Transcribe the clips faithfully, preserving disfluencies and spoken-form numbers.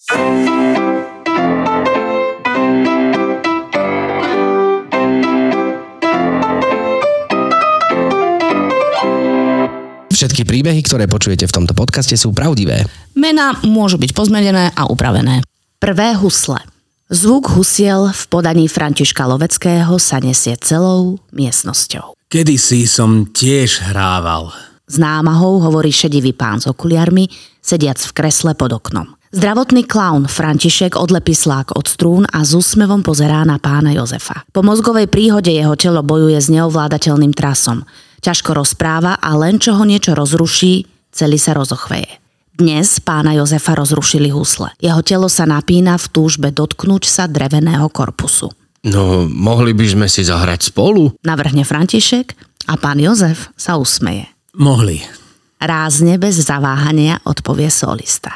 Všetky príbehy, ktoré počujete v tomto podcaste, sú pravdivé. Mená môžu byť pozmenené a upravené. Prvé husle. Zvuk husiel v podaní Františka Loveckého sa nesie celou miestnosťou. Kedysi som tiež hrával. S námahou hovorí šedivý pán s okuliarmi, sediac v kresle pod oknom. Zdravotný klaun František odlepí slák od strún a s úsmevom pozerá na pána Jozefa. Po mozgovej príhode jeho telo bojuje s neovládateľným trasom. Ťažko rozpráva a len čo ho niečo rozruší, celý sa rozochveje. Dnes pána Jozefa rozrušili husle. Jeho telo sa napína v túžbe dotknúť sa dreveného korpusu. No, mohli by sme si zahrať spolu? Navrhne František a pán Jozef sa usmeje. Mohli. Rázne bez zaváhania odpovie solista.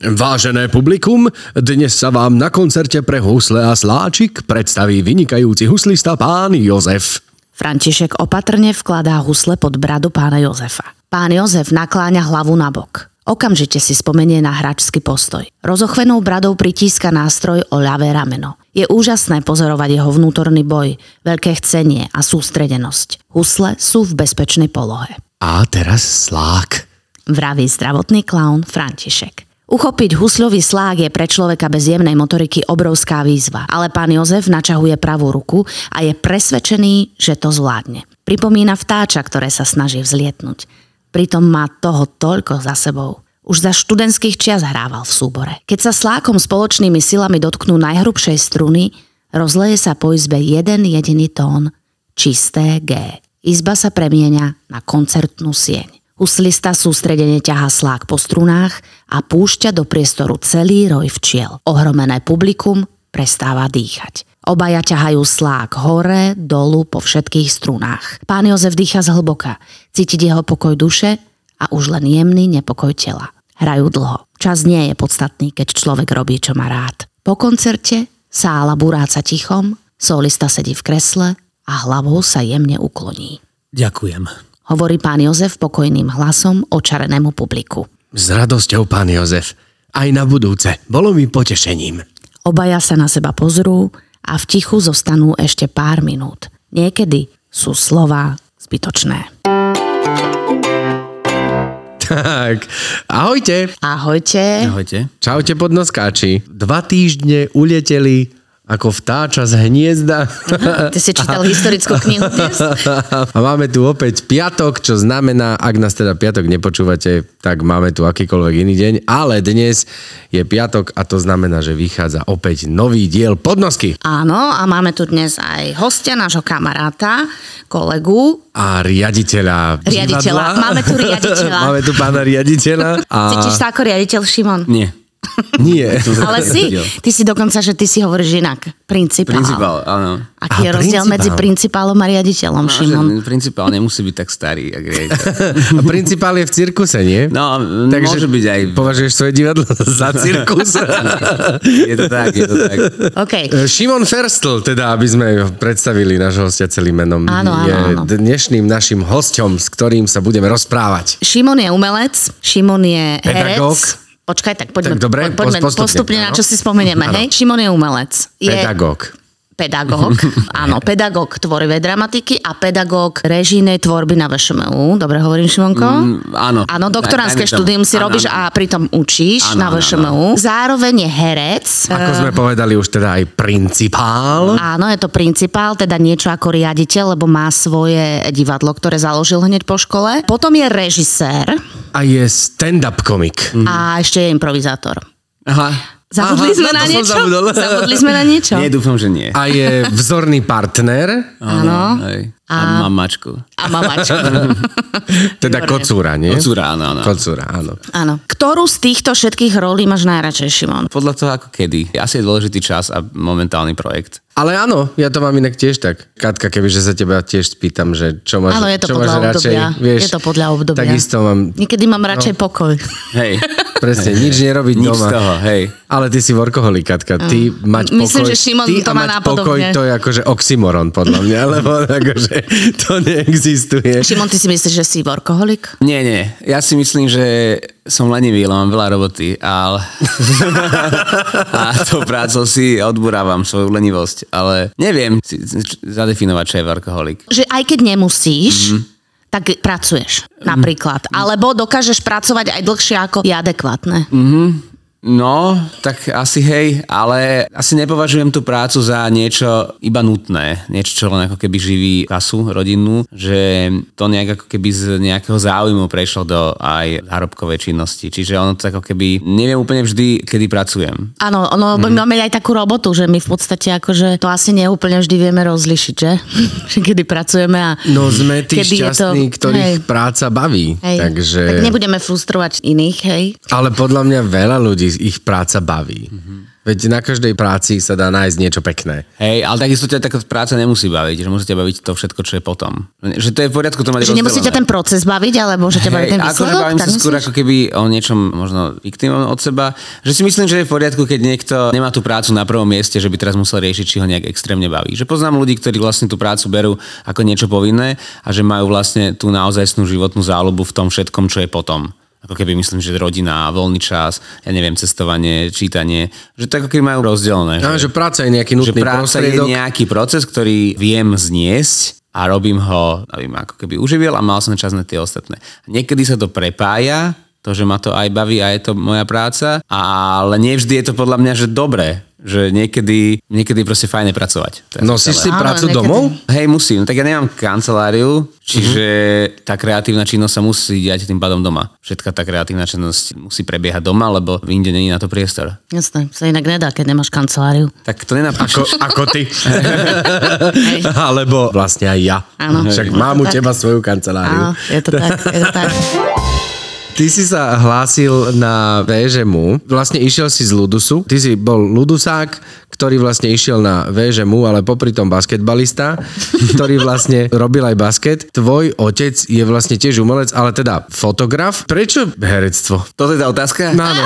Vážené publikum, dnes sa vám na koncerte pre husle a sláčik predstaví vynikajúci huslista pán Jozef. František opatrne vkladá husle pod bradu pána Jozefa. Pán Jozef nakláňa hlavu na bok. Okamžite si spomenie na hráčsky postoj. Rozochvenou bradou pritíska nástroj o ľavé rameno. Je úžasné pozorovať jeho vnútorný boj, veľké chcenie a sústredenosť. Husle sú v bezpečnej polohe. A teraz slák, vraví zdravotný klaun František. Uchopiť husľový slák je pre človeka bez jemnej motoriky obrovská výzva, ale pán Jozef načahuje pravú ruku a je presvedčený, že to zvládne. Pripomína vtáča, ktoré sa snaží vzlietnúť. Pritom má toho toľko za sebou. Už za študentských čias hrával v súbore. Keď sa slákom spoločnými silami dotknú najhrubšej struny, rozleje sa po izbe jeden jediný tón, čisté G. Izba sa premienia na koncertnú sieň. Huslista sústredene ťahá slák po strunách a púšťa do priestoru celý roj včiel. Ohromené publikum prestáva dýchať. Obaja ťahajú slák hore, dolu po všetkých strunách. Pán Jozef dýcha zhlboka, cítiť jeho pokoj duše a už len jemný nepokoj tela. Hrajú dlho. Čas nie je podstatný, keď človek robí, čo má rád. Po koncerte sála buráca tichom, solista sedí v kresle a hlavou sa jemne ukloní. Ďakujem, hovorí pán Jozef pokojným hlasom očarenému publiku. S radosťou, pán Jozef. Aj na budúce. Bolo mi potešením. Obaja sa na seba pozrú a v tichu zostanú ešte pár minút. Niekedy sú slová zbytočné. Tak, ahojte. Ahojte. Ahojte. Čaute podnoskáči. Dva týždne uleteli ako vtáča z hniezda. Aha, ty si čítal historickú knihu dnes? A máme tu opäť piatok, čo znamená, ak nás teda piatok nepočúvate, tak máme tu akýkoľvek iný deň, ale dnes je piatok a to znamená, že vychádza opäť nový diel PodNOSky. Áno, a máme tu dnes aj hostia, nášho kamaráta, kolegu. A riaditeľa riaditeľa. Máme tu riaditeľa. Máme tu pána riaditeľa. A... Cítiš sa ako riaditeľ, Šimon? Nie. Nie. Ale si, ty si dokonca, že ty si hovoríš inak. Principál. Principál, áno. Aký je a rozdiel principál medzi principálom a riaditeľom, no, Šimon? Principál nemusí byť tak starý, jak riaditeľ. A principál je v cirkuse, nie? No, takže môže byť aj... Považuješ svoje divadlo za cirkus? Je to tak, je to tak. Okay. Šimon Ferstl, teda, aby sme predstavili nášho hostia celým menom, áno, áno, je áno. dnešným našim hosťom, s ktorým sa budeme rozprávať. Šimon je umelec, Šimon je herec. Pedagóg. Počkaj, tak poďme, tak dobre, poďme postupne, postupne na čo si spomenieme. Hej? Šimon je umelec. Je pedagóg. Pedagóg, áno, pedagóg tvorivej dramatiky a pedagóg režijnej tvorby na VŠMU. Dobre hovorím, Šimonko? Mm, áno. Áno, doktorantské štúdium si áno, robíš áno. A pritom učíš áno, na VŠMU. Áno. Zároveň je herec. Ako sme povedali už teda aj principál. Áno, je to principál, teda niečo ako riaditeľ, lebo má svoje divadlo, ktoré založil hneď po škole. Potom je režisér. A je stand-up komik. Mhm. A ešte je improvizátor. Aha. Zabudli Aha, sme no, na niečo? Zabudli sme na niečo? Nie, dúfam, že nie. A je vzorný partner. Áno. A, a mamačku. A mamačku. Teda kocúra, nie? Kocúra, áno, áno. Kocúra, áno. Áno. Ktorú z týchto všetkých rolí máš najradšej, Šimon? Podľa toho, ako kedy. Asi je dôležitý čas a momentálny projekt. Ale áno, ja to mám inak tiež tak. Katka, kebyže sa teba tiež spýtam, že čo máš, áno, je to čo podľa máš obdobia. Radšej, vieš, je to podľa obdobia. Takisto mám... Niekedy mám radšej no, pokoj. Hej. Presne, hej, nič nerobiť nič doma. Nič z toho, hej. Ale ty si workoholik, Katka. Ty mať pokoj. Myslím, že Šimon to má napodobne. Ty a mať pokoj, to je akože oxymoron, podľa mňa. Lebo akože to neexistuje. Šimon, ty si myslíš, že si workoholik? Nie, nie. Ja si myslím, že som lenivý, ale mám veľa roboty. Ale... a to prácou si odburávam svoju lenivosť. Ale neviem si zadefinovať, čo je workoholik. Že aj keď nemusíš, mm-hmm. tak pracuješ napríklad. Mm-hmm. Alebo dokážeš pracovať aj dlhšie, ako je adekvátne. Mhm. No, tak asi hej, ale asi nepovažujem tú prácu za niečo iba nutné, niečo, čo len ako keby živí kasu, rodinu, že to nejak ako keby z nejakého záujmu prešlo do aj zárobkovej činnosti, čiže ono to ako keby, neviem úplne vždy, kedy pracujem. Áno, ono, mm. máme aj takú robotu, že my v podstate akože to asi neúplne vždy vieme rozlišiť, že? Kedy pracujeme a... No sme tí šťastní, to... ktorých hej. práca baví, hej. takže... Tak nebudeme frustrovať iných, hej? Ale podľa mňa veľa ľudí ich práca baví. Mm-hmm. Veď na každej práci sa dá nájsť niečo pekné. Hej, ale takisto ťa taká práca nemusí baviť, že musíte baviť to všetko, čo je potom. Že to je v poriadku, to mať rozdelené. Že nemusíte ten proces baviť, ale môžete baviť ten výsledok? Akože bavím sa skôr ako keby o niečom možno viktimom od seba. Že si myslím, že je v poriadku, keď niekto nemá tú prácu na prvom mieste, že by teraz musel riešiť, či ho nejak extrémne baví. Že poznám ľudí, ktorí vlastne tú prácu berú ako niečo povinné a že majú vlastne tú naozajstnú životnú záľubu v tom všetkom, čo je potom. Ako keby myslím, že rodina, voľný čas, ja neviem, cestovanie, čítanie, že to ako keby majú rozdelené. Že, že práca je nejaký nutný prostriedok. Že práca prostriedok. Je nejaký proces, ktorý viem zniesť a robím ho, aby ma ako keby uživil a mal som čas na tie ostatné. Niekedy sa to prepája, to, že ma to aj baví a je to moja práca, ale nevždy je to podľa mňa, že dobré. Že niekedy, niekedy proste fajne pracovať. Nosíš si prácu áno, domov? Hej, musím. Tak ja nemám kanceláriu, čiže uh-huh. tá kreatívna činnosť sa musí diať tým pádom doma. Všetka tá kreatívna činnosť musí prebiehať doma, lebo inde není na to priestor. Jasné, sa inak nedá, keď nemáš kanceláriu. Tak to nenapíšeš. Ako, ako ty. Alebo vlastne aj ja. Áno. Však mám u teba svoju kanceláriu. Áno, je to tak, je to tak. Ty si sa hlásil na vé š em u, vlastne išiel si z Ludusu, ty si bol Ludusák, ktorý vlastne išiel na vé š em u, ale popri tom basketbalista, ktorý vlastne robil aj basket. Tvoj otec je vlastne tiež umelec, ale teda fotograf. Prečo herectvo? Toto je tá otázka? Áno.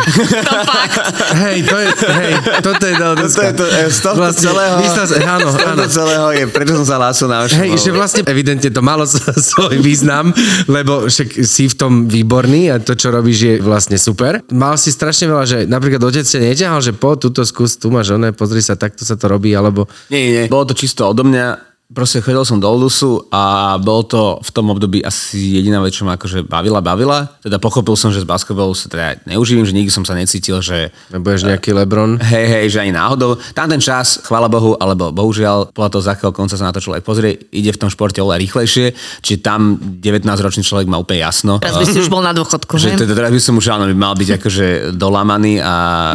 To fakt. Hej, to je, hej, toto je tá otázka. To je to, vlastne, celého, sa, áno, áno. celého je, prečo som sa hlásil na vé š em u. Hej, že vlastne evidentne to malo svoj význam, lebo však si v tom výborný a to, čo robíš, je vlastne super. Mal si strašne veľa, že napríklad otec sa neťahal, že po túto skús, tu máš oné, pozri sa, takto sa to robí, alebo... Nie, nie, bolo to čisto odo mňa. Proste chodil som do Ludusu a bolo to v tom období asi jediná vec, čo ma akože bavila, bavila. Teda pochopil som, že z basketbalu sa teda neuživím, že nikdy som sa necítil, že... Nebudeš nejaký LeBron? Hej, hej, že ani náhodou. Tam ten čas, chvála Bohu, alebo bohužiaľ, podľa toho, z akého konca sa na to človek pozrie, ide v tom športe oveľa rýchlejšie, čiže tam devätnásťročný človek má úplne jasno. Teraz by si už bol na dôchodku, že? Teda teraz by som už áno, by mal byť akože dolamaný a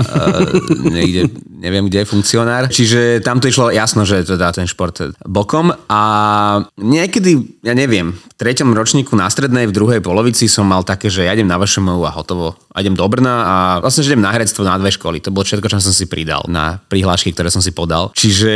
nejde... neviem, kde je funkcionár. Čiže tam to išlo jasno, že to dá ten šport bokom a niekedy, ja neviem, v treťom ročníku na strednej, v druhej polovici som mal také, že ja idem na vé š em u a hotovo. A idem do Brna a vlastne, že idem na herectvo na dve školy. To bolo všetko, čo som si pridal na prihlášky, ktoré som si podal. Čiže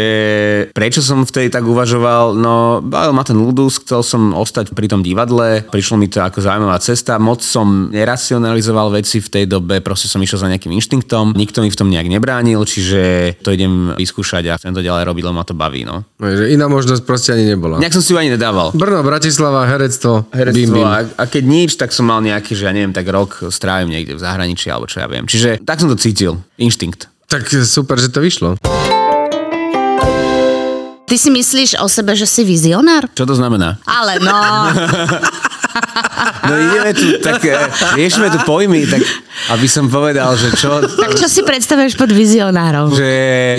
prečo som vtedy tak uvažoval? No, bavil ma ten Ludus, chcel som ostať pri tom divadle, prišlo mi to ako zaujímavá cesta, moc som neracionalizoval veci v tej dobe, proste som išiel za nejakým inštinktom, nikto mi v tom nejak nebránil, čiže že to idem vyskúšať a chcem to ďalej robiť, lebo ma to baví, no. Iná možnosť proste ani nebola. Nejak som si ju ani nedával. Brno, Bratislava, herectvo, herectvo bim, bim. A, a keď nič, tak som mal nejaký, že ja neviem, tak rok strávim niekde v zahraničí, alebo čo ja viem. Čiže tak som to cítil. Inštinkt. Tak super, že to vyšlo. Ty si myslíš o sebe, že si vizionár? Čo to znamená? Ale no... No ideme tu, tak riešime tu pojmy, tak aby som povedal, že čo... Tak čo si predstavuješ pod vizionárom? Že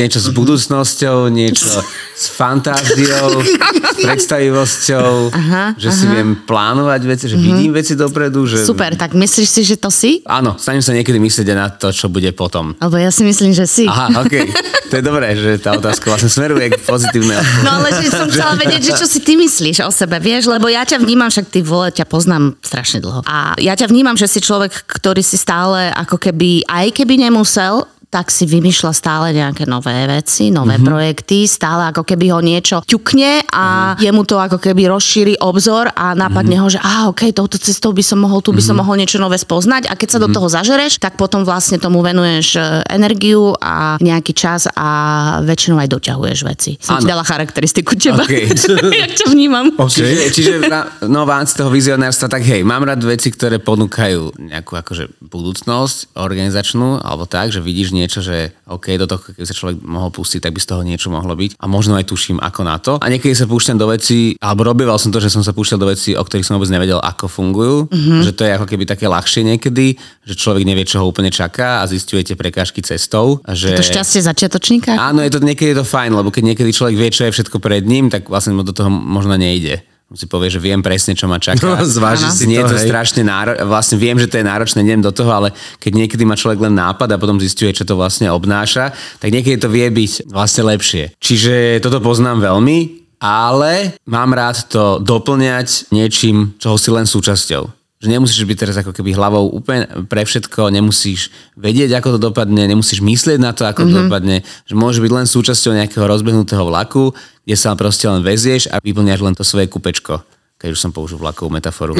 niečo s budúcnosťou, niečo s fantáziou, s predstavivosťou, aha, že aha. si viem plánovať veci, že vidím uh-huh. veci dopredu, že... Super, tak myslíš si, že to si? Áno, stanem sa niekedy myslieť aj na to, čo bude potom. Alebo ja si myslím, že si. Aha, okej, okay. To je dobré, že tá otázka vlastne smeruje k pozitívnej odpovedi. No ale že som chcela vedieť, že čo si ty myslíš o sebe, vieš, lebo ja ťa vnímam, však ty vole, ťa poznám strašne dlho. A ja ťa vnímam, že si človek, ktorý si stále ako keby, aj keby nemusel, tak si vymýšľa stále nejaké nové veci, nové mm-hmm. projekty, stále ako keby ho niečo ťukne a mm-hmm. jemu to ako keby rozšíri obzor a napadne mm-hmm. ho, že a okej, okay, touto cestou by som mohol, tu by som mm-hmm. mohol niečo nové spoznať a keď sa mm-hmm. do toho zažereš, tak potom vlastne tomu venuješ energiu a nejaký čas a väčšinou aj doťahuješ veci. Som ano. Ti dala charakteristiku teba, okay. jak ťa vnímam. Okay. Čiže, čiže no vám z toho vizionárstva, tak hej, mám rád veci, ktoré ponúkajú nejakú akože budúcnosť organizačnú, alebo tak, že vidíš niečo, že OK, do toho, keď sa človek mohol pustiť, tak by z toho niečo mohlo byť. A možno aj tuším, ako na to. A niekedy sa púšťam do vecí, alebo robieval som to, že som sa púšťal do vecí, o ktorých som vôbec nevedel, ako fungujú. Mm-hmm. Že to je ako keby také ľahšie niekedy, že človek nevie, čo ho úplne čaká a zisťujete prekážky cestou. Že... Je to šťastie začiatočníka? Áno, je to niekedy je to fajn, lebo keď niekedy človek vie, čo je všetko pred ním, tak vlastne mu do toho možno nejde. Si povie, že viem presne, čo ma čaká. No, zváži si nie to, hej. strašne náro... Vlastne viem, že to je náročné, neviem do toho, ale keď niekedy má človek len nápad a potom zistuje, čo to vlastne obnáša, tak niekedy to vie byť vlastne lepšie. Čiže toto poznám veľmi, ale mám rád to doplňať niečím, čoho si len súčasťou. Že nemusíš byť teraz ako keby hlavou úplne pre všetko, nemusíš vedieť, ako to dopadne, nemusíš myslieť na to, ako mm-hmm. to dopadne, že môže byť len súčasťou nejakého rozbehnutého vlaku, kde sa proste len vezieš a vyplňaš len to svoje kupečko. Keď už som použil vlakovú metaforu.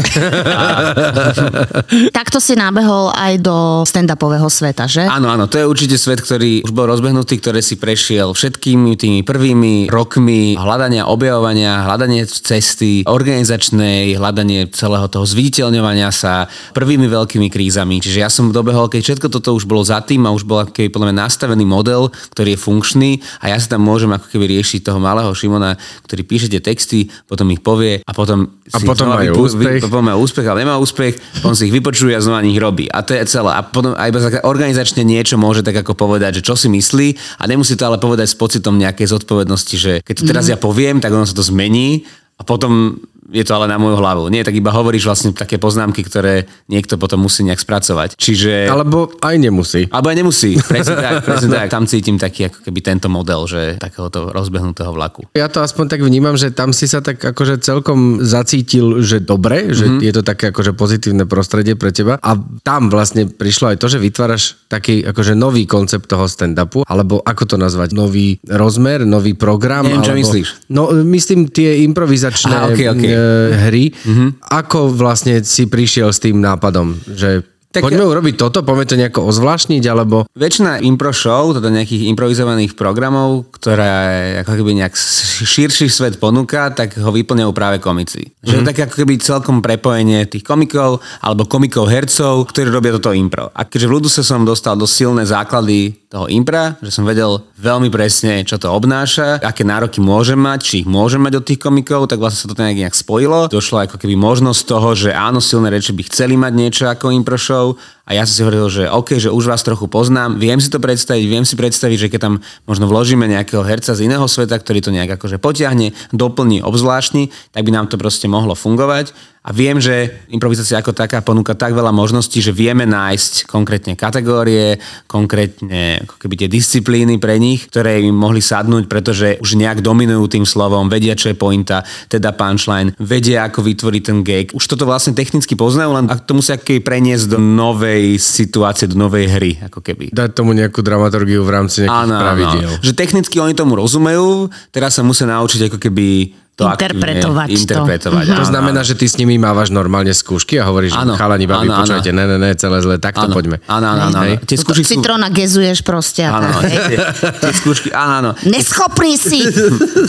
Takto si nábehol aj do stand-upového sveta, že? Áno, áno, to je určite svet, ktorý už bol rozbehnutý, ktoré si prešiel všetkými tými prvými rokmi hľadania, objavovania, hľadanie cesty organizačnej, hľadanie celého toho zviditeľňovania sa prvými veľkými krízami. Čiže ja som dobehol, keď všetko toto už bolo za tým a už bol aký podľa mňa nastavený model, ktorý je funkčný a ja sa tam môžem ako keby riešiť toho malého Šimona, ktorý píše tie texty, potom ich povie a potom a potom majú úspech. Vy, potom majú úspech, ale nemá úspech, on si ich vypočuje a znova nich robí. A to je celé. A potom aj organizačne niečo môže tak ako povedať, že čo si myslí a nemusí to ale povedať s pocitom nejakej zodpovednosti, že keď to teraz ja poviem, tak ono sa to zmení a potom je to ale na moju hlavu. Nie, tak iba hovoríš vlastne také poznámky, ktoré niekto potom musí nejak spracovať. Čiže... Alebo aj nemusí. Alebo aj nemusí. Presne tak, presne tak. Tam cítim taký ako keby tento model, že takéhoto rozbehnutého vlaku. Ja to aspoň tak vnímam, že tam si sa tak akože celkom zacítil, že dobre, že mm-hmm. je to také akože pozitívne prostredie pre teba a tam vlastne prišlo aj to, že vytváraš taký akože nový koncept toho stand-upu, alebo ako to nazvať, nový rozmer, nový program. Neviem, alebo... čo myslíš? No, myslím tie improvizačné... Aha, okay, okay. hry. Mm-hmm. Ako vlastne si prišiel s tým nápadom, že tak poďme urobiť toto, poďme to nejako ozvláštniť, alebo... Väčšina impro show, teda nejakých improvizovaných programov, ktoré ako keby nejak širší svet ponúka, tak ho vyplňajú práve komici. Mm-hmm. Že to také ako keby celkom prepojenie tých komikov, alebo komikov hercov, ktorí robia toto impro. A keďže v Luduse som dostal dosť silné základy toho impra, že som vedel veľmi presne, čo to obnáša, aké nároky môžem mať, či ich môžem mať od tých komikov, tak vlastne sa to nejak spojilo. Došla ako keby možnosť toho, že áno, silné reči by chceli mať niečo ako impro show, a ja som si hovoril, že OK, že už vás trochu poznám, viem si to predstaviť, viem si predstaviť, že keď tam možno vložíme nejakého herca z iného sveta, ktorý to nejak akože potiahne, doplní, obzvláštni, tak by nám to proste mohlo fungovať. A viem, že improvizácia ako taká ponúka tak veľa možností, že vieme nájsť konkrétne kategórie, konkrétne ako keby tie disciplíny pre nich, ktoré im mohli sadnúť, pretože už nejak dominujú tým slovom, vedia, čo je pointa, teda punchline, vedia, ako vytvoriť ten gag. Už toto vlastne technicky poznajú, len to musia ako keby preniesť do novej situácie, do novej hry, ako keby. Dať tomu nejakú dramaturgiu v rámci nejakých áno, pravidiel. Áno. Že technicky oni tomu rozumejú, teraz sa musia naučiť ako keby... To interpretovať aktivne, to. Interpretovať, mm-hmm. áno, to znamená, áno. že ty s nimi mávaš normálne skúšky a hovoríš, áno, chalani, babi, áno, počujete, áno. ne, ne, ne, celé zle, takto áno, poďme. Áno, áno, áno. áno. Tie skúšky sú... Citróna gezuješ proste. Áno, áno. Tie, tie skúšky, áno, áno. Neschopný si.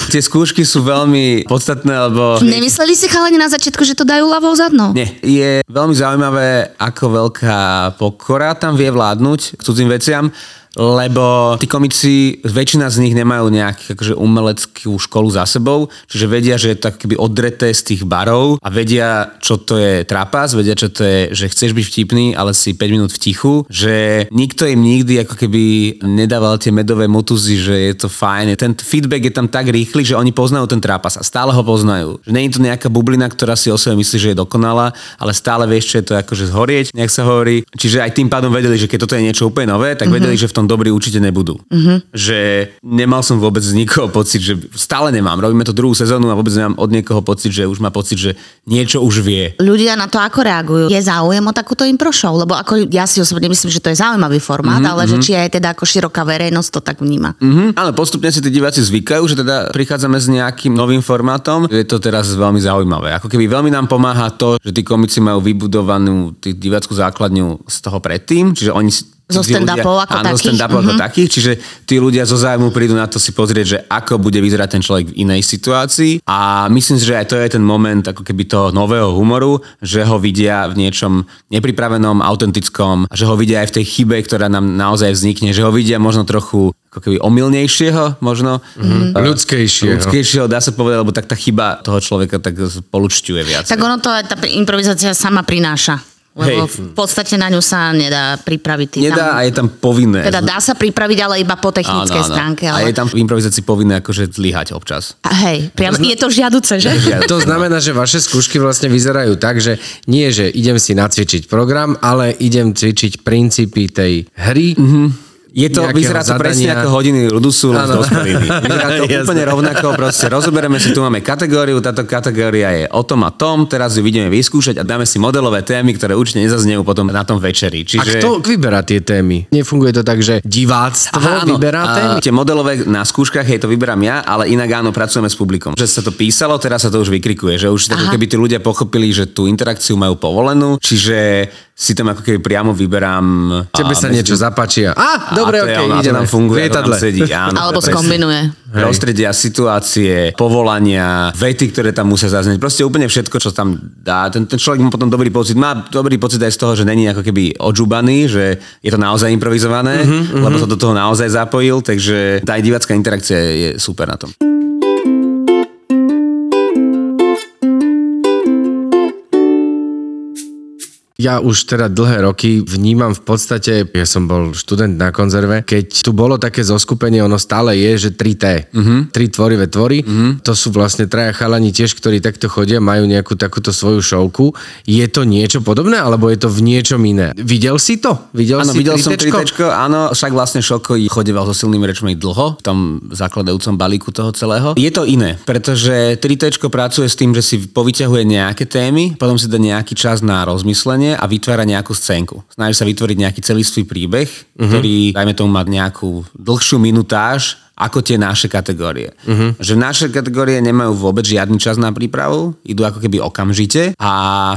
Tie skúšky sú veľmi podstatné, lebo... Nemysleli si chalani na začiatku, že to dajú ľavou zadnou? Nie. Je veľmi zaujímavé, ako veľká pokora tam vie vládnuť k cudzým veciam, lebo tí komici, väčšina z nich nemajú nejakú akože umeleckú školu za sebou, čiže vedia, že je to akoby odreté z tých barov a vedia, čo to je trapas, vedia, čo to je, že chceš byť vtipný, ale si päť minút v tichu, že nikto im nikdy ako keby nedával tie medové mutuzy, že je to fajn. Ten feedback je tam tak rýchly, že oni poznajú ten trapas a stále ho poznajú. Že nie je to nejaká bublina, ktorá si o sebe myslí, že je dokonalá, ale stále vieš, čo je to akože zhorieť, nejak sa hovorí. Čiže aj tým pádom vedeli, že keď toto je niečo úplne nové, tak vedeli, mm-hmm. že v tom dobrí určite nebudú. Uh-huh. Že nemal som vôbec z nikoho pocit, že stále nemám. Robíme to druhú sezónu a vôbec nemám od niekoho pocit, že už má pocit, že niečo už vie. Ľudia na to ako reagujú? Je záujem o takúto impro show? Lebo ako ja si osobne myslím, že to je zaujímavý formát, uh-huh, ale uh-huh. že či aj teda ako široká verejnosť to tak vníma. Uh-huh. Ale postupne si tí diváci zvykajú, že teda prichádzame s nejakým novým formátom. Je to teraz veľmi zaujímavé. Ako keby veľmi nám pomáha to, že tí komici majú vybudovanú tí divácku základňu z toho predtým, čiže oni si zo stand-upov ako, áno, takých. Stand-upov mm-hmm. ako takých. Čiže tí ľudia zo zájmu prídu na to si pozrieť, že ako bude vyzerať ten človek v inej situácii. A myslím si, že aj to je ten moment ako keby toho nového humoru, že ho vidia v niečom nepripravenom, autentickom, že ho vidia aj v tej chybe, ktorá nám naozaj vznikne, že ho vidia možno trochu ako keby omylnejšieho, možno. Mm-hmm. Ľudskejšieho. Ľudskejšieho, dá sa povedať, lebo tak tá chyba toho človeka tak polučťuje viac. Tak ono to, tá improvizácia sama prináša. Lebo hej. v podstate na ňu sa nedá pripraviť. Nedá tam, a je tam povinné. Teda dá sa pripraviť, ale iba po technickej áno, stránke. Ale... A je tam v improvizácii povinné akože zlyhať občas. A hej, priam, to zna... je to žiaduce, že? To znamená, že vaše skúšky vlastne vyzerajú tak, že nie, že idem si nacvičiť program, ale idem cvičiť princípy tej hry. Mhm. Je to, vyzerá to zadania. Presne ako hodiny Ludusu, len dospelými. Vyzerá to úplne rovnako, proste rozoberieme si, tu máme kategóriu, táto kategória je o tom a tom, teraz ju ideme vyskúšať a dáme si modelové témy, ktoré určite nezaznejú potom na tom večeri. Čiže... A kto vyberá tie témy? Nefunguje to tak, že diváctvo Aha, áno, vyberá témy? Tie modelové na skúškach, hej, to vyberám ja, ale inak áno, pracujeme s publikom. Že sa to písalo, teraz sa to už vykrikuje, že už tak, keby tí ľudia pochopili, že tú interakciu majú povolenú, čiže si tam ako keby priamo vyberám... Tebe sa niečo tým... zapáčia. Á, dobre, okej, okay, ideme. Vietadle. Alebo skombinuje. Rozstredia situácie, povolania, vety, ktoré tam musia zaznieť. Proste úplne všetko, čo tam dá. Ten, ten človek má potom dobrý pocit. Má dobrý pocit aj z toho, že není ako keby odžubaný, že je to naozaj improvizované, uh-huh, uh-huh. lebo sa do toho naozaj zapojil, takže tá aj divácka interakcia je super na tom. Ja už teda dlhé roky vnímam v podstate, ja som bol študent na konzerve, keď tu bolo také zoskupenie, ono stále je, že tri T. Uh-huh. Tri tvorivé tvory. Uh-huh. To sú vlastne traja chalani tiež, ktorí takto chodia, majú nejakú takúto svoju šovku. Je to niečo podobné, alebo je to v niečom iné? Videl si to? Videl áno, si videl tri T-čko? Som tri T-čko, áno, však vlastne Šoko chodeval so silnými rečmi dlho, v tom zakladajúcom balíku toho celého. Je to iné, pretože tri T-čko pracuje s tým, že si povyťahuje nejaké témy, potom si dá nejaký čas na rozmyslenie a vytvára nejakú scénku. Snaží sa vytvoriť nejaký celistvý príbeh, uh-huh. ktorý, dajme tomu, má nejakú dlhšiu minutáž, ako tie naše kategórie. Uh-huh. Že naše kategórie nemajú vôbec žiadny čas na prípravu, idú ako keby okamžite a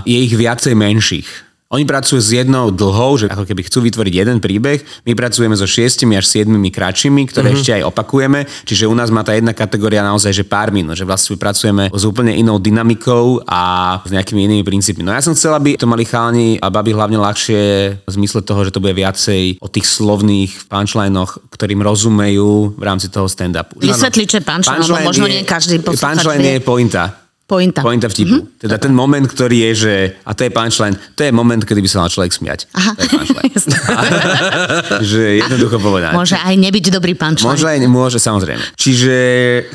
je ich viacej menších. Oni pracujú s jednou dlhou, že ako keby chcú vytvoriť jeden príbeh. My pracujeme so šiestimi až siedmimi kratšími, ktoré mm-hmm. ešte aj opakujeme. Čiže u nás má tá jedna kategória naozaj, že pár minút, že vlastne pracujeme s úplne inou dynamikou a s nejakými inými princípmi. No ja som chcel, aby to mali chalani a babi hlavne ľahšie v zmysle toho, že to bude viacej o tých slovných punchlinoch, ktorým rozumejú v rámci toho stand-upu. Vysvetliče punchline, lebo možno nie každý poslucháč. Punchline je pointa. Pointa. Pointa vtipu. Mm-hmm. Teda ten moment, ktorý je, že... A to je punchline. To je moment, kedy by sa mal človek smiať. Aha. To je punchline. Že jednoducho povedané. Môže aj nebyť dobrý punchline. Môže aj môže, samozrejme. Čiže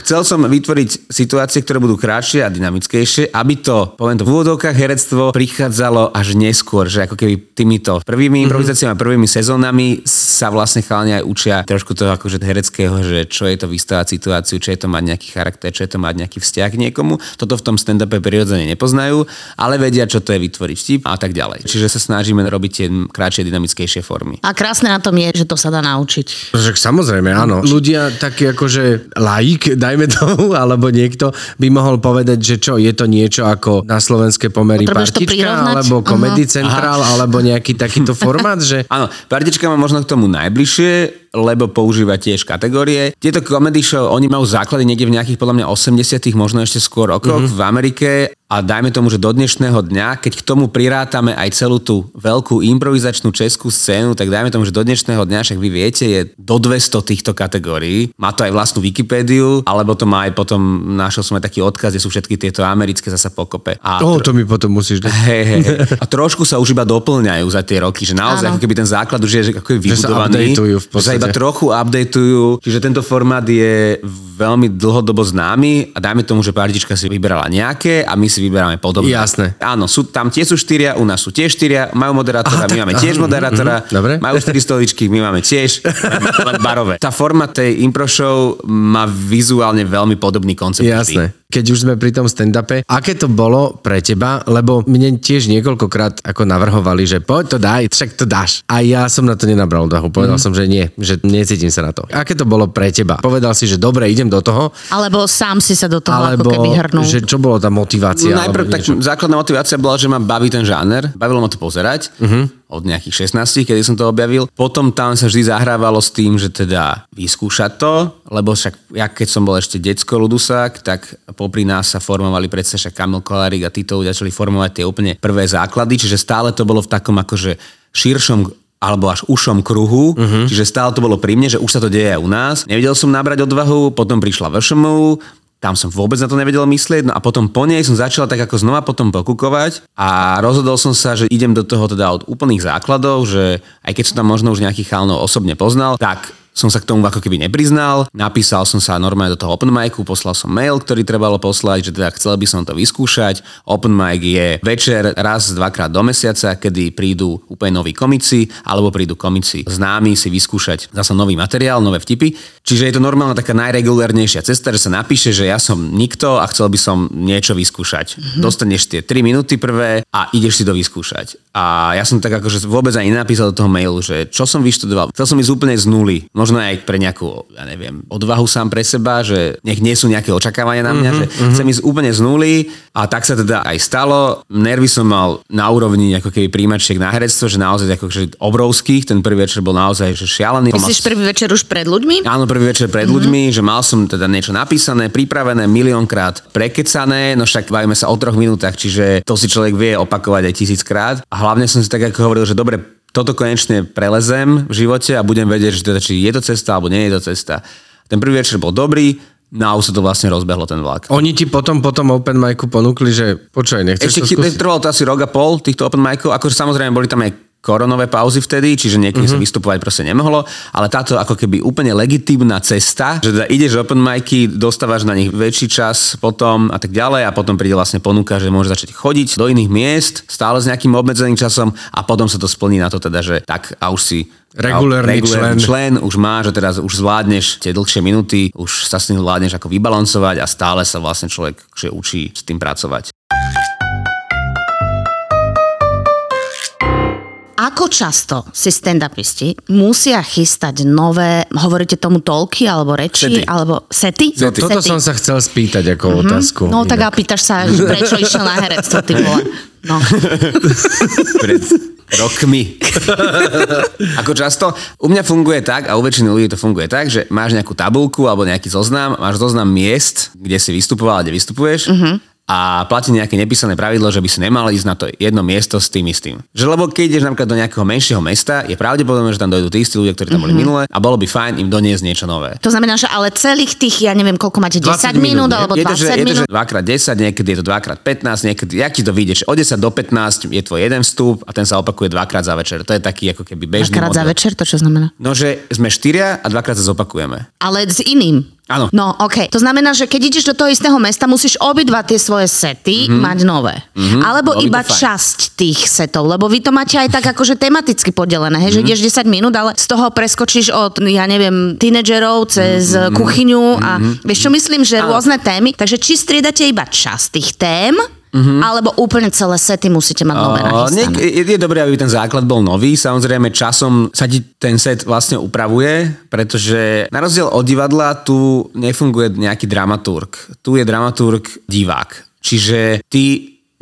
chcel som vytvoriť situácie, ktoré budú krátšie a dynamickejšie, aby to, poviem to, v úvodovkách herectvo prichádzalo až neskôr, že ako keby týmito prvými mm-hmm. improvizáciami a prvými sezónami sa vlastne chalani aj učia trošku toho akože hereckého, že čo je to vystavať situáciu, čo je to mať nejaký charakter, čo je to mať nejaký vzťah k niekomu. Toto v tom stand-upe prirodzene nepoznajú, ale vedia, čo to je vytvoriť vtip a tak ďalej. Čiže sa snažíme robiť tie kratšie, dynamickejšie formy. A krásne na tom je, že to sa dá naučiť. Že samozrejme, áno. Ľudia takí akože laik, dajme tomu, alebo niekto by mohol povedať, že čo, je to niečo ako na slovenské pomery partička, alebo Comedy Central, alebo nejaký takýto formát, že... Áno, partička má možno k tomu najbližšie, lebo používa tiež kategórie. Tieto comedy show, oni majú základy niekde v nejakých podľa mňa osemdesiatych, možno ešte skôr rokov mm-hmm. v Amerike a dajme tomu, že do dnešného dňa, keď k tomu prirátame aj celú tú veľkú improvizačnú českú scénu, tak dajme tomu, že do dnešného dňa, však vy viete, je do dvesto týchto kategórií. Má to aj vlastnú Wikipédiu, alebo to má aj potom, našiel som aj taký odkaz, kde sú všetky tieto americké zasa pokope. A oh, tro... to mi potom musíš dať. Hey, hey, hey. A trošku sa už iba doplňajú za tie roky, že naozaj, ako keby ten základ už je, že ako je vybudovaný. Iba trochu updateujú, čiže tento formát je veľmi dlhodobo známy a dajme tomu, že partička si vybrala nejaké a my si vyberáme podobne. Jasné. Áno, sú, tam tie sú štyria, u nás sú tiež štyria, majú moderátora, aha, my tak, máme tiež aha, moderátora, aha, majú štyri stoličky, my máme tiež, len barové. Tá forma tej impro show má vizuálne veľmi podobný koncept. Jasné. Keď už sme pri tom stand-upe, aké to bolo pre teba, lebo mne tiež niekoľkokrát ako navrhovali, že poď to daj, však to dáš. A ja som na to nenabral odvahu, povedal mm. som, že nie, že necítim sa na to. Aké to bolo pre teba? Povedal si, že dobre, idem do toho. Alebo sám si sa do toho alebo, ako keby hrnul. Že čo bolo tá motivácia? No, najprv tak základná motivácia bola, že ma baví ten žáner, bavilo ma to pozerať. Mm-hmm. Od nejakých šestnástich, kedy som to objavil. Potom tam sa vždy zahrávalo s tým, že teda vyskúšať to, lebo však ja keď som bol ešte decko ludusák, tak popri nás sa formovali predsa však Kamil Kolarik a títo ľudia začali formovať tie úplne prvé základy, čiže stále to bolo v takom akože širšom alebo až ušom kruhu, uh-huh. čiže stále to bolo pri mne, že už sa to deje aj u nás. Nevedel som nabrať odvahu, potom prišla V Š M U, tam som vôbec na to nevedel myslieť, no a potom po nej som začal tak ako znova potom pokúkovať a rozhodol som sa, že idem do toho teda od úplných základov, že aj keď som tam možno už nejakých chalnov osobne poznal, tak som sa k tomu ako keby nepriznal, napísal som sa normálne do toho open micu, poslal som mail, ktorý trebalo poslať, že teda chcel by som to vyskúšať. Open mic je večer raz, dvakrát do mesiaca, kedy prídu úplne noví komici, alebo prídu komici známi si vyskúšať zase nový materiál, nové vtipy. Čiže je to normálna taká najregulárnejšia cesta, že sa napíše, že ja som nikto a chcel by som niečo vyskúšať. Mm-hmm. Dostaneš tie tri minúty prvé a ideš si to vyskúšať. A ja som tak akože vôbec ani napísal do toho mailu, že čo som vyštudoval. Chcel som ísť úplne z nuly. Možno aj pre nejakú, ja neviem, odvahu sám pre seba, že nech nie sú nejaké očakávania na mňa, mm-hmm, že mm-hmm. chcem ísť úplne z nuly a tak sa teda aj stalo. Nervy som mal na úrovni ako keby príjmačiek na herectvo, že naozaj akože obrovských, ten prvý večer bol naozaj že šialený. Myslíš mal... prvý večer už pred ľuďmi? Áno, prvý večer pred mm-hmm. ľuďmi, že mal som teda niečo napísané, pripravené, miliónkrát prekecané, no však bavíme sa o troch minútach, čiže to si človek vie opakovať aj tisíckrát. A hlavne som si tak ako hovoril, že dobre, toto konečne prelezem v živote a budem vedieť, že teda, či je to cesta, alebo nie je to cesta. Ten prvý večer bol dobrý, no a už sa to vlastne rozbehlo ten vlak. Oni ti potom potom open micu ponúkli, že počkaj, nechceš ešte to skúsiť? Ešte trvalo to asi rok a pol týchto open micov, akože samozrejme boli tam aj koronové pauzy vtedy, čiže niekedy mm-hmm. sa vystupovať proste nemohlo, ale táto ako keby úplne legitímna cesta, že teda ideš open micy, dostávaš na nich väčší čas potom a tak ďalej a potom príde vlastne ponuka, že môžeš začať chodiť do iných miest, stále s nejakým obmedzeným časom a potom sa to splní na to teda, že tak a už si regulárny člen. člen už máš, že teraz už zvládneš tie dlhšie minúty, už sa s ním zvládneš ako vybalancovať a stále sa vlastne človek že učí s tým pracovať. Ako často si stand-upisti musia chystať nové, hovoríte tomu tolky, alebo reči, sety. alebo sety? No, toto sety. Som sa chcel spýtať ako mm-hmm. otázku. No inak. Tak a pýtaš sa, prečo išiel na herectvo, ty vole. No. Pred rokmi. Ako často? U mňa funguje tak, a u väčšiny ľudí to funguje tak, že máš nejakú tabuľku alebo nejaký zoznam, máš zoznam miest, kde si vystupoval a kde vystupuješ. Mm-hmm. A platí nejaké nepísané pravidlo, že by si nemal ísť na to jedno miesto s tým istým. Že lebo keď ideš napríklad do nejakého menšieho mesta, je pravdepodobné, že tam dojdú tí istí ľudia, ktorí tam mm-hmm. boli minule a bolo by fajn im doniesť niečo nové. To znamená, že ale celých tých, ja neviem, koľko máte, desať minút, minút alebo je dvadsať to, že, minút? Je to, že dva krát desať, niekedy je to dva krát pätnásť, niekedy, jak ti to vyjdeš, od desať do pätnástich je tvoj jeden vstup a ten sa opakuje dvakrát za večer. To je taký ako keby bežný model. Dvakrát za večer, to čo znamená? No, že sme štyria a dvakrát sa zopakujeme. Ale s iným. Áno. No, okej. Okay. To znamená, že keď ideš do toho istého mesta, musíš obidva tie svoje sety mm-hmm. mať nové. Mm-hmm. Alebo Bolo iba časť tých setov, lebo vy to máte aj tak akože tematicky podelené, hej, mm-hmm. že ideš desať minút, ale z toho preskočíš od, ja neviem, tínedžerov cez mm-hmm. kuchyňu a mm-hmm. vieš čo myslím, že ale... rôzne témy, takže či striedate iba časť tých tém, mm-hmm. alebo úplne celé sety musíte mať nové nachystané. Je, je dobré, aby ten základ bol nový. Samozrejme, časom sa ti ten set vlastne upravuje, pretože na rozdiel od divadla tu nefunguje nejaký dramaturg. Tu je dramaturg divák. Čiže ty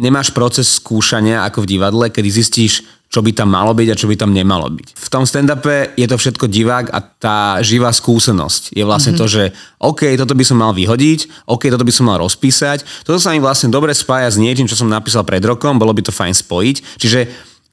nemáš proces skúšania ako v divadle, kedy zistíš, čo by tam malo byť a čo by tam nemalo byť. V tom stand-upe je to všetko divák a tá živá skúsenosť je vlastne mm-hmm. to, že OK, toto by som mal vyhodiť, OK, toto by som mal rozpísať, toto sa mi vlastne dobre spája s niečím, čo som napísal pred rokom, bolo by to fajn spojiť, čiže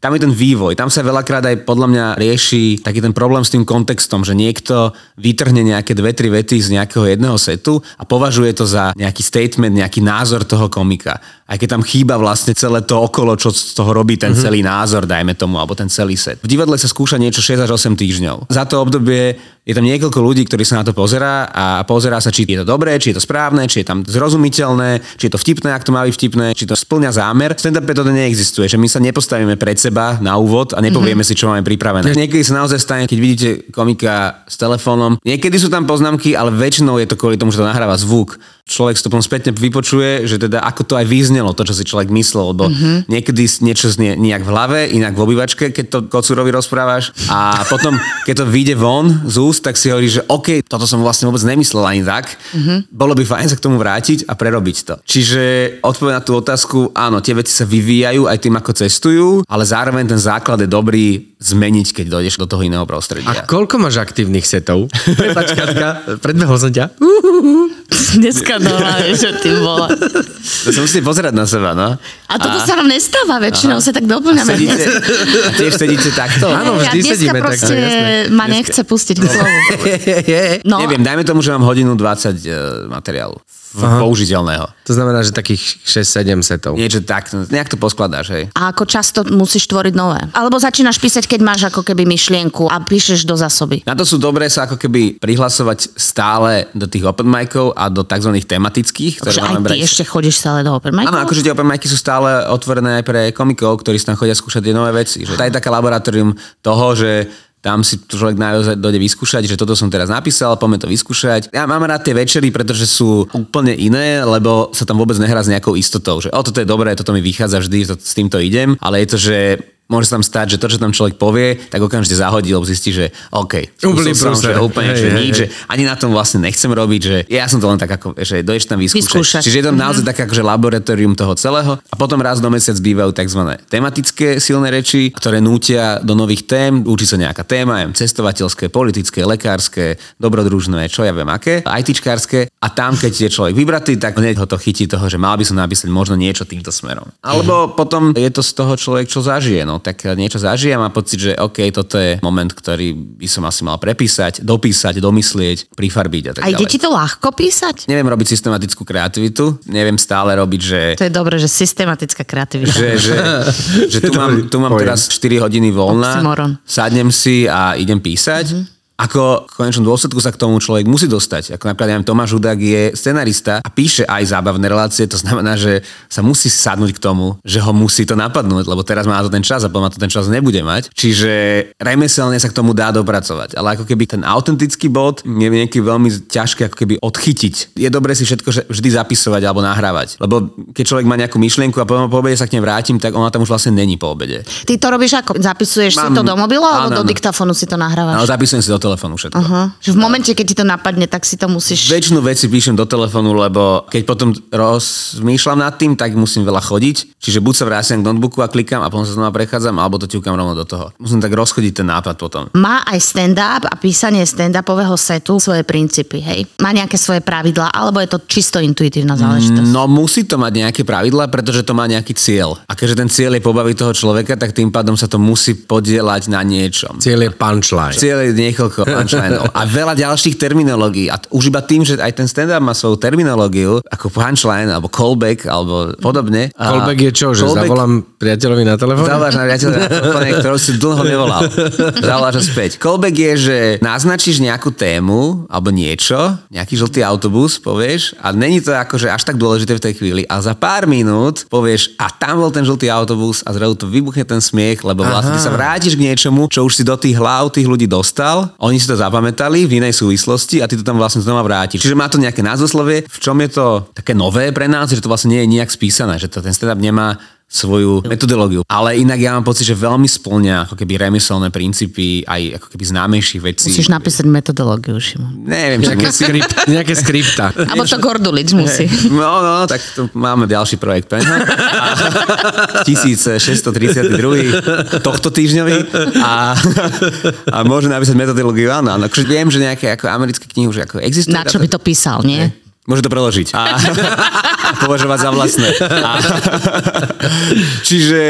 tam je ten vývoj, tam sa veľakrát aj podľa mňa rieši taký ten problém s tým kontextom, že niekto vytrhne nejaké dve, tri vety z nejakého jedného setu a považuje to za nejaký statement, nejaký názor toho komika. A Aj keď tam chýba vlastne celé to okolo, čo z toho robí ten mm-hmm. celý názor, dajme tomu, alebo ten celý set. V divadle sa skúša niečo šesť až osem týždňov. Za to obdobie je tam niekoľko ľudí, ktorí sa na to pozerá a pozerá sa, či je to dobré, či je to správne, či je tam zrozumiteľné, či je to vtipné, ak to má byť vtipné, či to spĺňa zámer. V stand-upe toto neexistuje, že my sa nepostavíme pred seba na úvod a nepovieme mm-hmm. si, čo máme pripravené. Niekedy sa naozaj stane, keď vidíte komika s telefónom. Niekedy sú tam poznámky, ale väčšinou je to kvôli tomu, že to nahráva zvuk. Človek si to potom spätne vypočuje, že teda ako to aj vyznelo, to, čo si človek myslel, lebo mm-hmm. niekedy niečo znie nejak v hlave, inak v obývačke, keď to Kocurovi rozprávaš a potom, keď to vyjde von z úst, tak si hovoríš, že OK, toto som vlastne vôbec nemyslel ani tak. Mm-hmm. Bolo by fajn sa k tomu vrátiť a prerobiť to. Čiže odpoveď na tú otázku, áno, tie veci sa vyvíjajú aj tým, ako cestujú, ale zároveň ten základ je dobrý zmeniť, keď dojdeš do toho iného prostredia. A koľko máš aktívnych setov? Prepač, Katka, predbehol som ťa. Dneska doláje, že ty vole. To sa musíte pozerať na seba, no. A toto a... sa nám nestáva väčšinou, aha. sa tak doplňame. A, sedíte, a tiež sedíte takto? Áno, vždy ja sedíme takto. Ja dneska ma nechce pustiť k slovu. No. Neviem, dajme tomu, že mám hodinu dvadsať materiálu. Aha. Použiteľného. To znamená, že takých šesť sedem setov. Niečo tak, nejak to poskladáš, hej. A ako často musíš tvoriť nové? Alebo začínaš písať, keď máš ako keby myšlienku a píšeš do zásoby. Na to sú dobré sa ako keby prihlasovať stále do tých open micov a do tzv. Tematických, ktoré máme brať. Ty ešte chodíš stále do open micov? Áno, akože tie open micy sú stále otvorené aj pre komikov, ktorí sa tam chodia skúšať tie nové veci. Že tá je taká laboratórium toho, že tam si človek naozaj dojde vyskúšať, že toto som teraz napísal, poďme to vyskúšať. Ja mám rád tie večery, pretože sú úplne iné, lebo sa tam vôbec nehrá s nejakou istotou, že o, toto je dobré, toto mi vychádza vždy, to, s týmto idem, ale je to, že môže sa tam stať, že to, čo tam človek povie, tak okamžite zahodí, lebo zistí, že OK, úplne som, že úplne hey, hey, nič, hey. Že ani na tom vlastne nechcem robiť, že ja som to len tak ako, že dojdeš tam vyskúšať. Čiže je tam naozaj tak akože laboratórium toho celého a potom raz do mesiac bývajú tzv. Tematické silné reči, ktoré nútia do nových tém, učí sa nejaká téma, jem, cestovateľské, politické, lekárske, dobrodružné, čo ja viem aké, ajtičkárske a tam, keď je človek vybratý, tak hneď ho to chytí toho, že mal by som napísať možno niečo týmto smerom. Alebo mm-hmm. potom je to z toho človek, čo zažije, no. tak niečo zažijem a pocit, že OK, toto je moment, ktorý by som asi mal prepísať, dopísať, domyslieť, prifarbiť a tak ďalej. A ide ti to ľahko písať? Neviem robiť systematickú kreativitu, neviem stále robiť, že... To je dobré, že systematická kreativita. Že, že, že tu mám, tu mám teraz štyri hodiny voľna, sadnem si a idem písať. Mhm. Ako v konečnom dôsledku sa k tomu človek musí dostať. Ako napríklad, neviem, Tomáš Žudák je scenarista a píše aj zábavné relácie, to znamená, že sa musí sadnúť k tomu, že ho musí to napadnúť, lebo teraz má to ten čas a potom to ten čas nebude mať. Čiže remeselne sa k tomu dá dopracovať, ale ako keby ten autentický bod je niekedy veľmi ťažké ako keby odchytiť. Je dobré si všetko vždy zapisovať alebo nahrávať, lebo keď človek má nejakú myšlienku a potom po obede sa k nej vrátim, tak ona tam už vlastne není po obede. Ty to robíš ako? Zapisuješ Mám, si to do mobilu alebo áno, do diktafónu si to nahrávaš? No, zapisujem si do telefónu všetko. Uh-huh. Že v momente, keď ti to napadne, tak si to musíš... Väčšinu veci píšem do telefónu, lebo keď potom rozmýšľam nad tým, tak musím veľa chodiť. Čiže buď sa vrátim k notebooku a klikám a potom sa znova prechádzam, alebo to ťukám rovno do toho. Musím tak rozchodiť ten nápad potom. Má aj stand-up a písanie stand-upového setu svoje princípy, hej? Má nejaké svoje pravidlá, alebo je to čisto intuitívna záležitosť? No musí to mať nejaké pravidlá, pretože to má nejaký cieľ. A keďže ten cieľ je pobaviť toho človeka, tak tým pádom sa to musí podieľať na niečom. Cieľ je punchline. Cieľ je niekoľko punchlineov a veľa ďalších terminológií. A už iba tým, že aj ten stand-up má svoju terminológiu, ako punchline, alebo callback, alebo podobne. Callback je čo? Že callback... zavolám priateľovi na telefóne? Zavoláš na priateľovi na telefóne, ktorú si dlho nevolal. Zavoláš ho späť. Callback je, že naznačíš nejakú tému, alebo niečo, nejaký žltý autobus, povieš, a není to akože až tak dôležité v tej chvíli, ale za pár minút povieš, a tam bol ten žltý autobus a zrazu to vybuchne ten smiech, lebo vlastne sa vrátiš k niečomu, čo už si do tých hlav tých ľudí dostal. Oni si to zapamätali v inej súvislosti a ty to tam vlastne znova vrátiš. Čiže má to nejaké názvoslovie, v čom je to také nové pre nás, že to vlastne nie je nejak spísané, že to ten stand-up nemá svoju metodológiu. Ale inak ja mám pocit, že veľmi spĺňa ako keby remeselné princípy aj ako keby známejších vecí. Musíš napísať metodológiu, Šimon. Neviem, nejaké, skript, nejaké skripta. Abo to Gordulič musí. No, no, tak to máme ďalší projekt. tisíc šesťsto tridsaťdva tohto týždňový a, a môžem napísať metodológiu, áno. Viem, že nejaké ako americké knihy už ako existujú. Na čo by to písal, nie? Môže to preložiť a považovať za vlastné. A čiže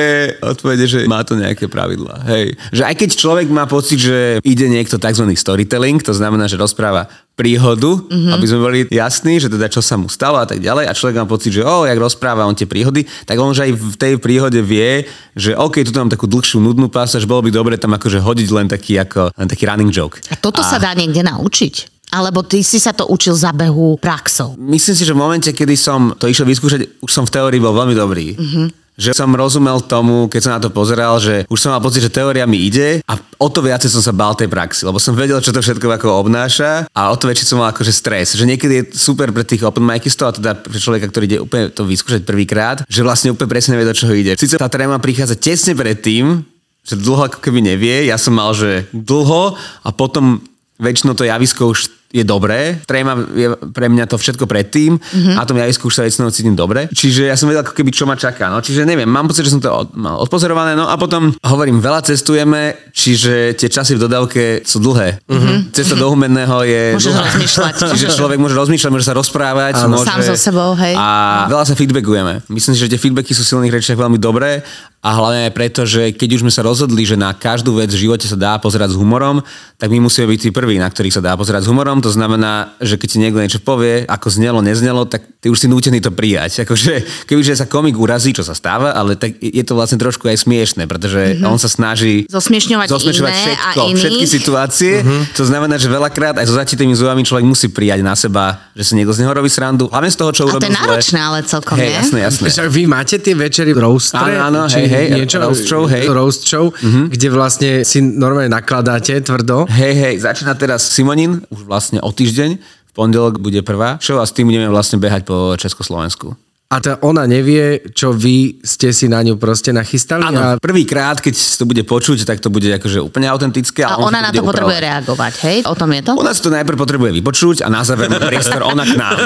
odpovede, že má to nejaké pravidlá. Hej. Že aj keď človek má pocit, že ide niekto tzv. Storytelling, to znamená, že rozpráva príhodu, mm-hmm. aby sme boli jasní, že teda čo sa mu stalo a tak ďalej a človek má pocit, že ó, jak rozpráva on tie príhody, tak on už aj v tej príhode vie, že OK, tu mám takú dlhšiu nudnú pasáž, bolo by dobre tam akože hodiť len taký, ako, len taký running joke. A toto a... sa dá niekde naučiť? Alebo ty si sa to učil za behu praxou? Myslím si, že v momente, kedy som to išiel vyskúšať, už som v teórii bol veľmi dobrý. Mm-hmm. Že som rozumel tomu, keď som na to pozeral, že už som mal pocit, že teória mi ide a o to viacej som sa bál tej praxi, lebo som vedel, čo to všetko ako obnáša a o to väčšie som mal akože stres. Že niekedy je super pre tých open micistov a teda pre človeka, ktorý ide úplne to vyskúšať prvýkrát, že vlastne úplne presne nevie, do čoho ide. Sice tá tréma prichádza tesne pred tým, že dlho ako keby nevie, ja som mal, že dlho a potom väčšinou to javisko už je dobré. Tréma je pre mňa to všetko predtým mm-hmm. a tom javisku už sa väčšinou cítim dobre. Čiže ja som vedel ako keby čo ma čaká. No, čiže neviem, mám pocit, že som to od, mal odpozorované. No a potom hovorím, veľa cestujeme, čiže tie časy v dodávke sú dlhé. Mm-hmm. Cesta mm-hmm. do Humenného je môžeš dlhá. Rozmýšľať. Čiže človek môže rozmýšľať, môže sa rozprávať. Áno, môže... Sám so sebou, hej. A veľa sa feedbackujeme. Myslím si, že tie feedbacky sú v silných rečiach veľmi dobré a hlavne aj preto, že keď už sme sa rozhodli, že na každú vec v živote sa dá pozerať s humorom, tak my musíme byť tí prví, na ktorých sa dá pozerať s humorom. To znamená, že keď ti niekto niečo povie, ako znelo, neznelo, tak ty už si nútený to prijať. Akože, kebyže sa komik urazí, čo sa stáva, ale tak je to vlastne trošku aj smiešne, pretože mm-hmm. on sa snaží zosmiešňovať, zosmiešňovať iné všetko, a iných. Všetky situácie. Mm-hmm. To znamená, že veľakrát aj so zatitými zubami človek musí prijať na seba, že sa niekto z neho robí srandu, hlavne z toho, čo urobí. A to je náročné, ale celkom je. Hej, jasné, jasné. Vy máte tie večery roastre, áno, áno, hej, hej, niečo, roast show, hej. roast show, mm-hmm. kde vlastne si normálne nakladáte tvrdo. Hej, hej, začína teraz Simonín, už vlastne o týždeň, v pondelok bude prvá show a s tým budeme vlastne behať po Československu. A tá ona nevie, čo vy ste si na ňu proste nachystali? Áno, a... prvýkrát, keď to bude počuť, tak to bude akože úplne autentické. A, a ona na to upravať. Potrebuje reagovať, hej? O tom je to? Ona si to najprv potrebuje vypočuť a na záver má priestor ona k nám.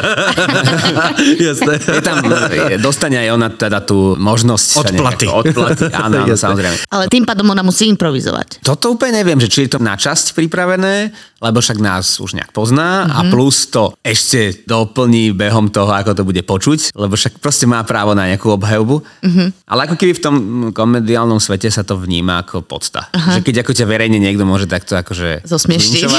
Jasné. Je tam, dostane aj ona teda tú možnosť. Odplaty. Odplaty, áno, áno samozrejme. Ale tým pádom ona musí improvizovať. Toto úplne neviem, že či je to na časť pripravené, lebo však nás už nejak pozná mm-hmm. a plus to ešte doplní behom toho, ako to bude počuť, lebo však proste má právo na nejakú obhajobu. Uh-huh. Ale ako keby v tom komediálnom svete sa to vníma ako podsta. Uh-huh. Že keď ako ťa verejne niekto môže takto akože zosmieštiť, to,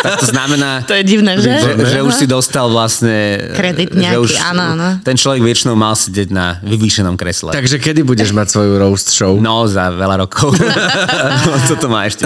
tak to znamená, to je divné, že? Že, že už si dostal vlastne kredit nejaký, už, áno, áno. Ten človek väčšinou mal sedieť na vyvýšenom kresle. Takže kedy budeš mať svoju roast show? No, za veľa rokov. Co to má ešte?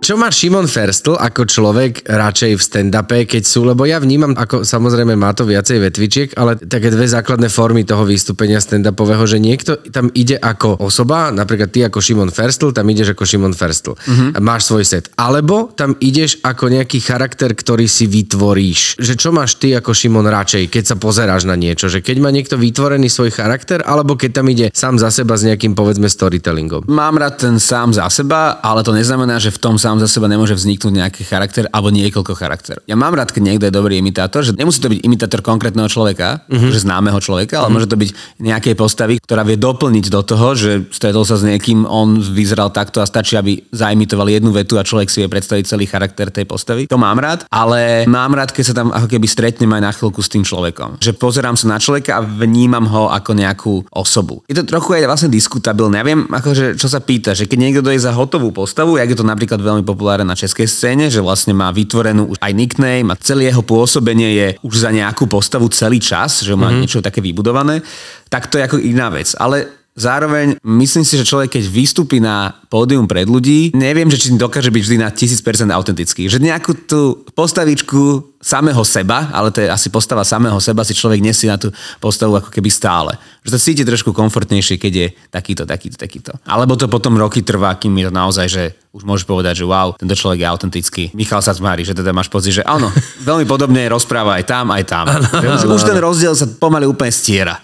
Čo má Šimon Ferstl ako človek radšej v stand-upe, keď sú, lebo ja vnímam, ako samozrejme má to viacej vetvičiek, ale také dve základné formy toho vystúpenia stand-upového, že niekto tam ide ako osoba, napríklad ty ako Šimon Ferstl, tam ideš ako Šimon Ferstl. Mm-hmm. Máš svoj set. Alebo tam ideš ako nejaký charakter, ktorý si vytvoríš. Že čo máš ty ako Šimon radšej, keď sa pozeráš na niečo? Že keď má niekto vytvorený svoj charakter, alebo keď tam ide sám za seba s nejakým, povedzme, storytellingom. Mám rád ten sám za seba, ale to neznamená, že v tom sám za seba nemôže vzniknúť nejaký charakter alebo niekoľko charakterov. Ja mám rád, keď niekto je dobrý imitátor, že nemusí to byť imitátor konkrétneho človeka, mm-hmm. že známeho človeka, ale mm-hmm. môže to byť nejakej postavy, ktorá vie doplniť do toho, že stretol sa s niekým, on vyzeral takto a stačí, aby zaimitoval jednu vetu a človek si vie predstaviť celý charakter tej postavy. To mám rád, ale mám rád, keď sa tam ako keby stretnem aj na chvíľku s tým človekom. Že pozerám sa na človeka a vnímam ho ako nejakú osobu. Je to trochu aj vlastne diskutabilné. Ja viem, akože, čo sa pýta, že keď niekto doje za hotovú postavu, jak je to napríklad veľmi populárne na českej scéne, že vlastne má vytvorenú už aj nickname a celé jeho pôsobenie je už za nejakú postavu celý čas, že má mm-hmm. niečo také vybudované, tak to je ako iná vec. Ale zároveň myslím si, že človek, keď vystúpi na pódium pred ľudí, neviem, že či dokáže byť vždy na tisíc percent autentický. Že nejakú tú postavičku samého seba, ale to je asi postava samého seba, si človek nesie na tú postavu ako keby stále. Že to cíti trošku komfortnejšie, keď je takýto, takýto, takýto. Alebo to potom roky trvá, kým je to naozaj, že už môžeš povedať, že wow, tento človek je autentický. Michal sa tmári, že teda máš pocit, že áno, veľmi podobne rozpráva aj tam, aj tam. Už ten rozdiel sa pomaly úplne stiera.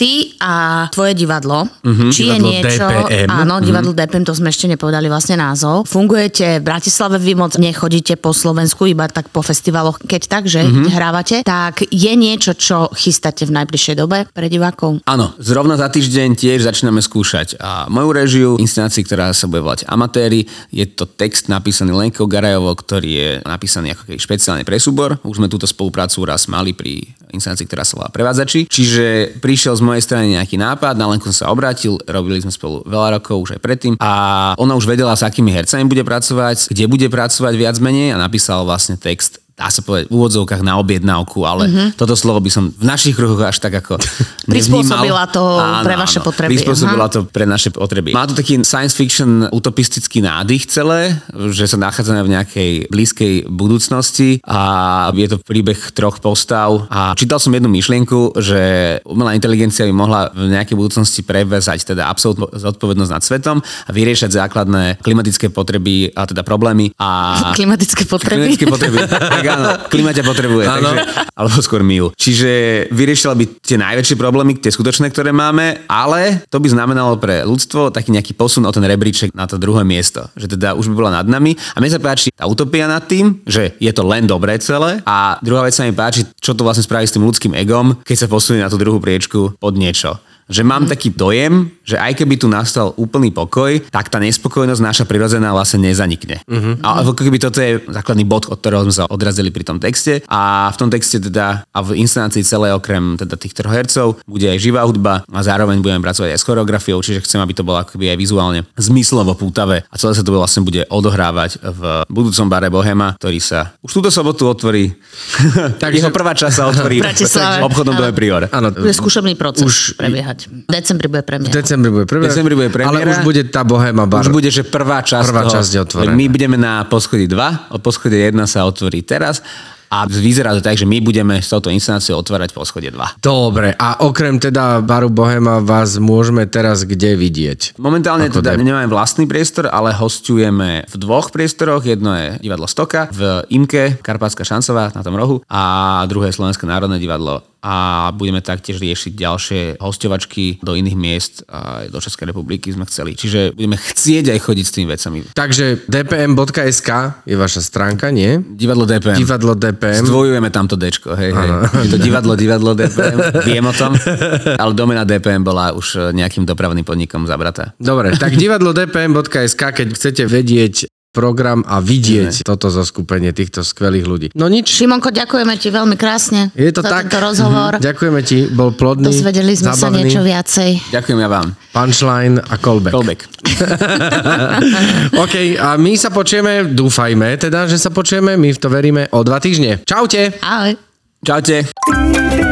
Ty a tvoje divadlo, uh-huh, či je niečo... D P M. Áno, divadlo uh-huh. D P M, to sme ešte nepovedali vlastne názov. Fungujete v Bratislave, vy moc nechodíte po Slovensku, iba tak po festivaloch, keď tak, že uh-huh. hrávate, tak je niečo, čo chystáte v najbližšej dobe pre divákov? Áno, zrovna za týždeň tiež začíname skúšať a moju réžiu, inscenácii, ktorá sa bude volať Amatéri, je to text napísaný Lenko Garajovo, ktorý je napísaný ako keby špeciálne pre súbor. Už sme túto spoluprácu raz mali pri inscenácii, ktorá sa volá Prevádzači. Čiže prišiel z mojej strany nejaký nápad, na Lenku som sa obrátil, robili sme spolu veľa rokov už aj predtým a ona už vedela, s akými hercami bude pracovať, kde bude pracovať viac menej a napísala vlastne text, dá sa povedať, v úvodzovkách na objednávku, ale mm-hmm. toto slovo by som v našich kruhoch až tak ako nevnímal. Prispôsobila to áno, pre vaše áno, potreby. Prispôsobila aha. to pre naše potreby. Má to taký science fiction utopistický nádych celé, že sa nachádzame v nejakej blízkej budúcnosti a je to príbeh troch postav. A čítal som jednu myšlienku, že umelá inteligencia by mohla v nejakej budúcnosti prevzať teda absolútnu zodpovednosť nad svetom a vyriešať základné klimatické potreby a teda problémy. A klimatické potreby? Klimatické potreby. Áno, klima ťa potrebuje, takže, alebo skôr myjú. Čiže vyriešila by tie najväčšie problémy, tie skutočné, ktoré máme, ale to by znamenalo pre ľudstvo taký nejaký posun o ten rebríček na to druhé miesto. Že teda už by bola nad nami. A mne sa páči tá utopia nad tým, že je to len dobré celé. A druhá vec sa mi páči, čo to vlastne spraví s tým ľudským egom, keď sa posunie na tú druhú priečku pod niečo. Že mám mm. taký dojem, že aj keby tu nastal úplný pokoj, tak tá nespokojnosť naša prirodzená vlastne nezanikne. Mm-hmm. A ako keby toto je základný bod, od ktorého sme sa odrazili pri tom texte. A v tom texte teda a v inscenácii celé okrem teda tých troch hercov bude aj živá hudba a zároveň budeme pracovať aj s choreografiou, čiže chcem, aby to bolo ako keby aj vizuálne zmyslovo pútavé. A celé sa to vlastne bude odohrávať v budúcom bare Bohema, ktorý sa už túto sobotu otvorí. Takže jeho prvá časť sa otvorí v obchodnom dome Prior. Áno, to je skúšobný proces už prebiehať. V decembri bude premiéra. V decembri bude premiéra. Decembri bude premiéra. Ale už bude tá Bohema bar. Už bude, že prvá časť. Prvá časť je otvorená. My budeme na poschodí dva, od poschodia jedna sa otvorí teraz. A vyzerá to tak, že my budeme s touto inscenáciou otvárať po schode dva. Dobre, a okrem teda baru Bohema vás môžeme teraz kde vidieť? Momentálne teda daj... nemáme vlastný priestor, ale hosťujeme v dvoch priestoroch. Jedno je Divadlo Stoka v Imke, Karpátska šancová na tom rohu a druhé Slovenské národné divadlo. A budeme taktiež riešiť ďalšie hosťovačky do iných miest a do Českej republiky sme chceli. Čiže budeme chcieť aj chodiť s tými vecami. Takže d p m bodka s k je vaša stránka, nie? Divadlo D P M. Divadlo D P M. Zdvojujeme tamto dečko, hej, hej. To divadlo, divadlo D P M, viem o tom, ale domena D P M bola už nejakým dopravným podnikom zabratá. Dobre, tak divadlo d p m bodka s k, keď chcete vedieť program a vidieť ne. Toto zoskupenie týchto skvelých ľudí. No nič. Šimonko, ďakujeme ti veľmi krásne. Je to tak. Tento rozhovor. Ďakujeme ti, bol plodný, dozvedeli sme zábavný. Sa niečo viacej. Ďakujem ja vám. Punchline a callback. Callback. OK, a my sa počujeme, dúfajme teda, že sa počujeme, my v to veríme o dva týždne. Čaute. Ahoj. Čaute.